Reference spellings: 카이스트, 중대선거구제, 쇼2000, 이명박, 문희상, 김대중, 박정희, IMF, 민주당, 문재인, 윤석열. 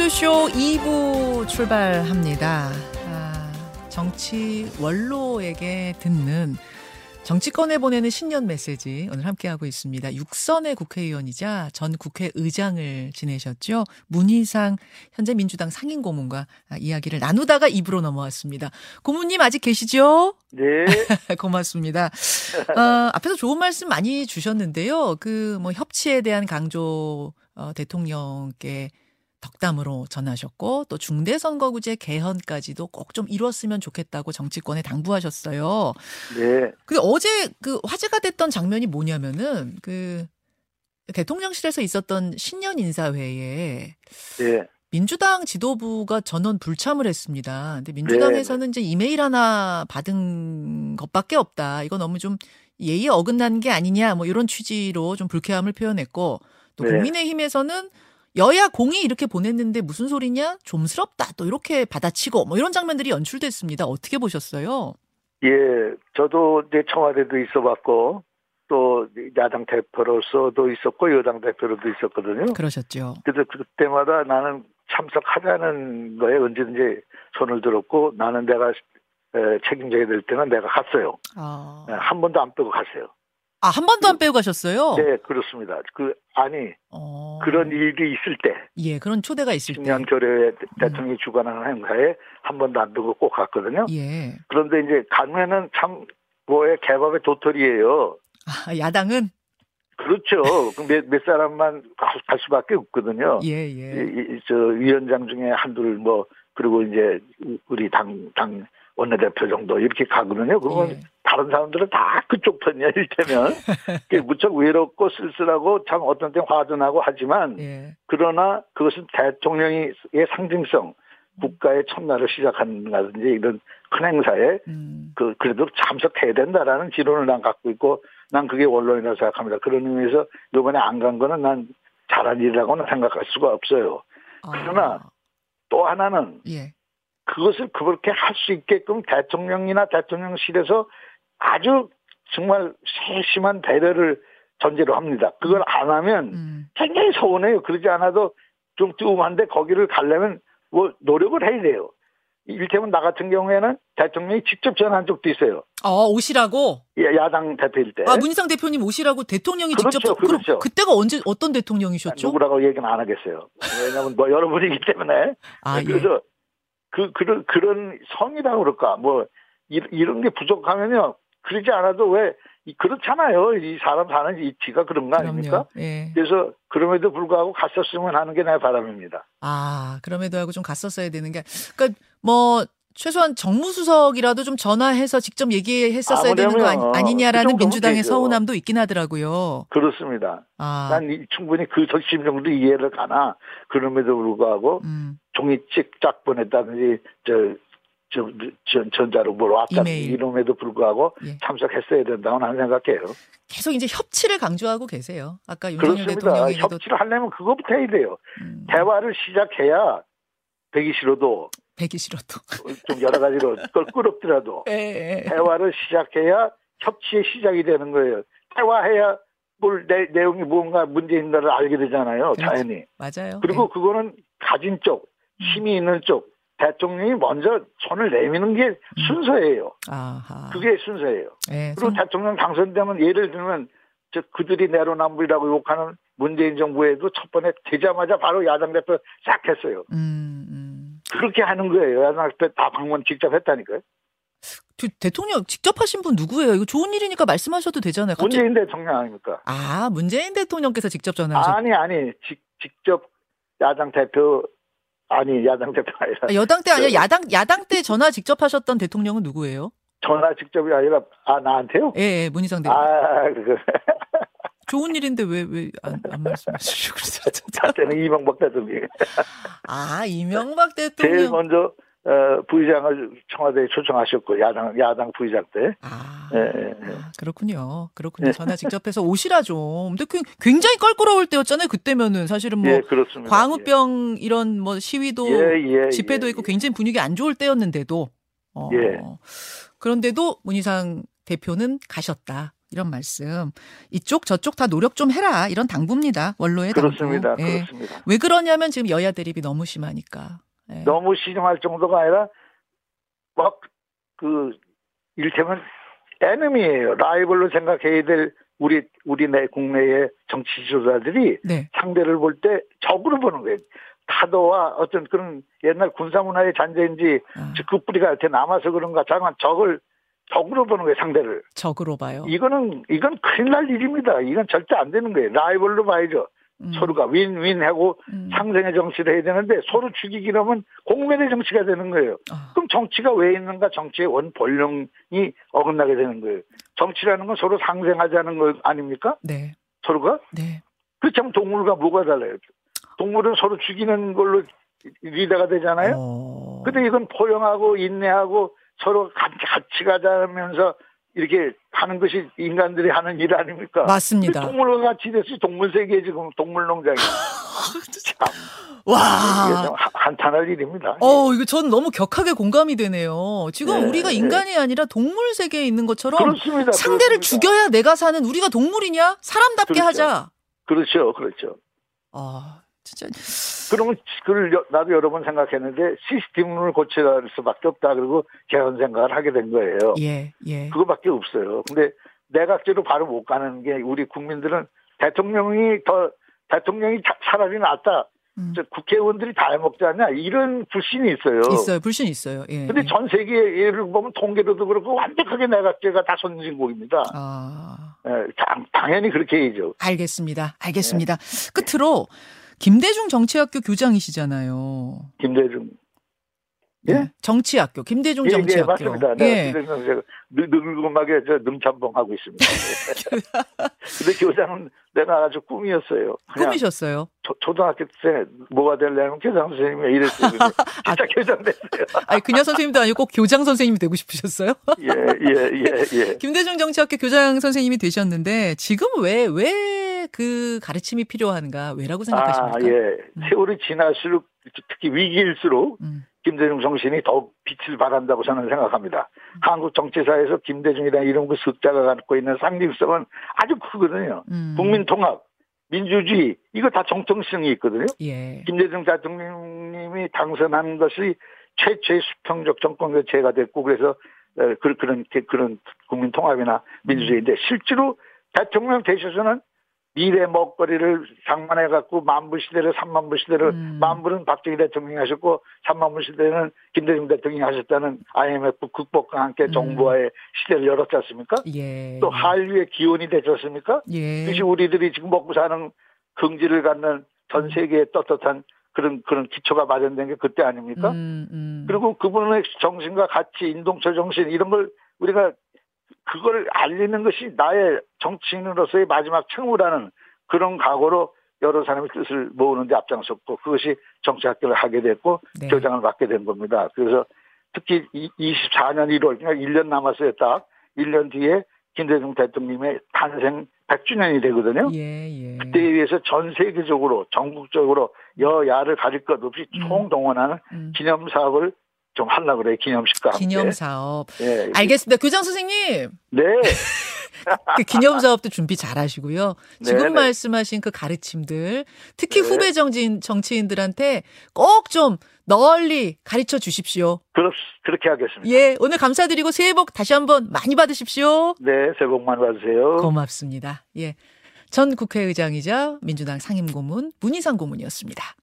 뉴스쇼 2부 출발합니다. 정치 원로에게 듣는 정치권에 보내는 신년 메시지 오늘 함께하고 있습니다. 육선의 국회의원이자 전 국회의장을 지내셨죠. 문희상 현재 민주당 상임고문과 이야기를 나누다가 입으로 넘어왔습니다. 고문님 아직 계시죠? 네. 고맙습니다. 앞에서 좋은 말씀 많이 주셨는데요. 협치에 대한 강조 대통령께 덕담으로 전하셨고 또 중대선거구제 개헌까지도 꼭 좀 이뤘으면 좋겠다고 정치권에 당부하셨어요. 네. 근데 어제 화제가 됐던 장면이 뭐냐면은 대통령실에서 있었던 신년 인사회에 네. 민주당 지도부가 전원 불참을 했습니다. 근데 민주당에서는 네. 이제 이메일 하나 받은 것밖에 없다. 이거 너무 좀 예의에 어긋난 게 아니냐. 이런 취지로 좀 불쾌함을 표현했고 또 네. 국민의힘에서는 여야 공이 이렇게 보냈는데 무슨 소리냐? 좀스럽다. 또 이렇게 받아치고 이런 장면들이 연출됐습니다. 어떻게 보셨어요? 예, 저도 이제 청와대도 있어봤고 또 야당 대표로서도 있었고 여당 대표로도 있었거든요. 그러셨죠. 그래서 그때마다 나는 참석하자는 거에 언제든지 손을 들었고 나는 내가 책임져야 될 때는 내가 갔어요. 한 번도 안 빼고 갔어요. 한 번도 안 빼고 가셨어요? 네, 그렇습니다. 그런 일이 있을 때. 예, 그런 초대가 있을 때. 중요한 결의에 대통령이 주관하는 행사에 한 번도 안 빼고 꼭 갔거든요. 예. 그런데 이제 가면은 참, 개밥의 도토리예요. 야당은? 그렇죠. 몇 사람만 갈 수밖에 없거든요. 예, 예. 위원장 중에 한둘 그리고 이제 우리 당 원내대표 정도 이렇게 가거든요. 그러면 예. 다른 사람들은 다 그쪽 편이야, 이를테면. 무척 외롭고 쓸쓸하고 참 어떤 때 화도 나고 하지만 예. 그러나 그것은 대통령의 상징성, 국가의 첫날을 시작한다든지 이런 큰 행사에 그래도 참석해야 된다라는 지론을 난 갖고 있고 난 그게 원론이라고 생각합니다. 그런 의미에서 이번에 안 간 거는 난 잘한 일이라고는 생각할 수가 없어요. 그러나 또 하나는 예. 그것을 그렇게 할 수 있게끔 대통령이나 대통령실에서 아주 정말 세심한 배려를 전제로 합니다. 그걸 안 하면 굉장히 서운해요. 그러지 않아도 좀 뜸한데 거기를 가려면 노력을 해야 돼요. 이를테면 나 같은 경우에는 대통령이 직접 전화한 적도 있어요. 오시라고? 예, 야당 대표일 때. 문희상 대표님 오시라고 대통령이 그렇죠, 직접. 그렇죠. 그때가 언제 어떤 대통령이셨죠? 누구라고 얘기는 안 하겠어요. 왜냐하면 여러분이기 때문에. 그래서 예. 그런 성이라고 그럴까 이런 게 부족하면요. 그러지 않아도 그렇잖아요. 이 사람 사는 이 지가 그런 거 아닙니까? 예. 그래서 그럼에도 불구하고 갔었으면 하는 게 내 바람입니다. 그럼에도 하고 좀 갔었어야 되는 게. 그러니까 최소한 정무수석이라도 좀 전화해서 직접 얘기했었어야 되는 거 아니냐라는 민주당의 서운함도 있긴 하더라고요. 그렇습니다. 난 충분히 그 적심 정도 이해를 가나 그럼에도 불구하고 종이찍 쫙 보냈다든지 전자로 뭘 왔다든지 이놈에도 불구하고 예. 참석했어야 된다고 나는 생각해요. 계속 이제 협치를 강조하고 계세요. 아까 윤석열 대통령이 협치를 하려면 그거부터 해야 돼요. 대화를 시작해야 되기 싫어도. 좀 여러 가지로 그걸 끌었더라도 대화를 시작해야 협치의 시작이 되는 거예요. 대화해야 내용이 뭔가 문제인가를 알게 되잖아요. 그렇지. 자연히. 맞아요. 그리고 그거는 가진 쪽, 힘이 있는 쪽, 대통령이 먼저 손을 내미는 게 순서예요. 그게 순서예요. 그리고 대통령 당선되면 예를 들면 그들이 내로남불이라고 욕하는 문재인 정부에도 첫 번에 되자마자 바로 야당 대표 싹 했어요. 그렇게 하는 거예요. 야당 대표 다 방문 직접 했다니까요. 대통령 직접 하신 분 누구예요? 이거 좋은 일이니까 말씀하셔도 되잖아요. 문재인 대통령 아닙니까? 문재인 대통령께서 직접 전화하셨어요? 직접 야당 대표가 아니라. 여당 때 아니라 야당 때 전화 직접 하셨던 대통령은 누구예요? 전화 직접이 아니라, 나한테요? 예, 문희상 대표. 좋은 일인데 왜 안 말씀하시죠? 그때는 이명박 대통령이에요. 이명박 대통령. 제일 먼저 부의장을 청와대에 초청하셨고 야당 부의장 때. 그렇군요. 전화 직접 해서 오시라 좀. 근데 굉장히 껄끄러울 때였잖아요. 그때면은 사실은 광우병 이런 시위도 집회도 있고 굉장히 분위기 안 좋을 때였는데도. 그런데도 문희상 대표는 가셨다. 이런 말씀. 이쪽 저쪽 다 노력 좀 해라. 이런 당부입니다. 원로의 당부. 그렇습니다. 예. 그렇습니다. 왜 그러냐면 지금 여야 대립이 너무 심하니까. 예. 너무 심할 정도가 아니라 막 그 일테면 애놈이에요. 라이벌로 생각해야 될 우리 내 국내의 정치 지도자들이 네. 상대를 볼 때 적으로 보는 거예요. 타도와 어떤 그런 옛날 군사문화의 잔재인지 그 뿌리가 여태 남아서 그런가 잠깐 적으로 보는 거예요. 상대를. 적으로 봐요. 이건 큰일 날 일입니다. 이건 절대 안 되는 거예요. 라이벌로 봐야죠. 서로가 윈윈하고 상생의 정치를 해야 되는데 서로 죽이기로 하면 공멸의 정치가 되는 거예요. 그럼 정치가 왜 있는가? 정치의 원 본령이 어긋나게 되는 거예요. 정치라는 건 서로 상생하자는 거 아닙니까? 네. 서로가? 네. 그렇다면 동물과 뭐가 달라요? 동물은 서로 죽이는 걸로 리더가 되잖아요. 근데 이건 포용하고 인내하고 서로 같이 가자면서 이렇게 하는 것이 인간들이 하는 일 아닙니까? 맞습니다. 동물과 같이 됐을 동물 세계에 지금 동물농장이. 와. 한탄할 일입니다. 이거 전 너무 격하게 공감이 되네요. 지금 우리가 인간이 아니라 동물 세계에 있는 것처럼 그렇습니다. 상대를 죽여야 내가 사는 우리가 동물이냐? 사람답게 그렇죠. 하자. 그렇죠. 그렇죠. 진짜. 그러면 그걸 나도 여러 번 생각했는데 시스템을 고쳐야 할 수밖에 없다. 그리고 개헌 생각을 하게 된 거예요. 예. 그거밖에 없어요. 근데 내각제로 바로 못 가는 게 우리 국민들은 대통령이 차라리 낫다. 국회의원들이 다 해먹지 않냐. 이런 불신이 있어요. 불신이 있어요. 예. 근데 전 세계 예를 보면 통계로도 그렇고 완벽하게 내각제가 다 선진국입니다. 당연히 그렇게 해야죠. 알겠습니다. 예. 끝으로. 김대중 정치학교 교장이시잖아요. 김대중. 예? 네, 정치학교. 김대중 정치학교. 네, 맞습니다. 네. 늙음하게 능참봉 하고 있습니다. 근데 교장은 내가 아주 꿈이었어요. 꿈이셨어요? 초등학교 때 뭐가 되려면 교장 선생님이 이랬어요. 진짜 교장 됐어요. 아니, 그냥 선생님도 아니고 꼭 교장 선생님이 되고 싶으셨어요? 예. 김대중 정치학교 교장 선생님이 되셨는데 지금 왜 그 가르침이 필요한가 왜라고 생각하십니까? 세월이 지날수록 특히 위기일수록 김대중 정신이 더욱 빛을 발한다고 저는 생각합니다. 한국 정치사에서 김대중이라는 이름 그 숫자가 갖고 있는 상징성은 아주 크거든요. 국민통합, 민주주의 이거 다 정통성이 있거든요. 김대중 대통령님이 당선한 것이 최초의 수평적 정권교체가 됐고 그래서 그런 국민통합이나 민주주의인데 실제로 대통령 되셔서는 미래 먹거리를 장만해갖고 만부 시대를 3만부 시대를 만부는 박정희 대통령이 하셨고 3만부 시대는 김대중 대통령이 하셨다는 IMF 극복과 함께 정부와의 시대를 열었지 않습니까? 또 한류의 기원이 되지 않습니까? 그것이 우리들이 지금 먹고 사는 긍지를 갖는 전 세계의 떳떳한 그런 기초가 마련된 게 그때 아닙니까? 그리고 그분의 정신과 같이 인동철 정신 이런 걸 우리가 그걸 알리는 것이 나의 정치인으로서의 마지막 책무라는 그런 각오로 여러 사람의 뜻을 모으는데 앞장섰고 그것이 정치학교를 하게 됐고 교장을 맡게 된 겁니다. 그래서 특히 24년 1월, 그러니까 1년 남았어요. 딱 1년 뒤에 김대중 대통령의 탄생 100주년이 되거든요. 그때에 의해서 전 세계적으로 전국적으로 여야를 가릴 것 없이 총동원하는 기념사업을 좀 하려고 그래요. 기념식과 함께. 기념사업. 알겠습니다. 교장 선생님. 네. 그 기념사업도 준비 잘 하시고요. 지금 말씀하신 그 가르침들 특히 후배 정치인들한테 꼭 좀 널리 가르쳐 주십시오. 그렇게 하겠습니다. 오늘 감사드리고 새해 복 다시 한번 많이 받으십시오. 네. 새해 복 많이 받으세요. 고맙습니다. 전 국회의장이자 민주당 상임고문 문희상 고문이었습니다.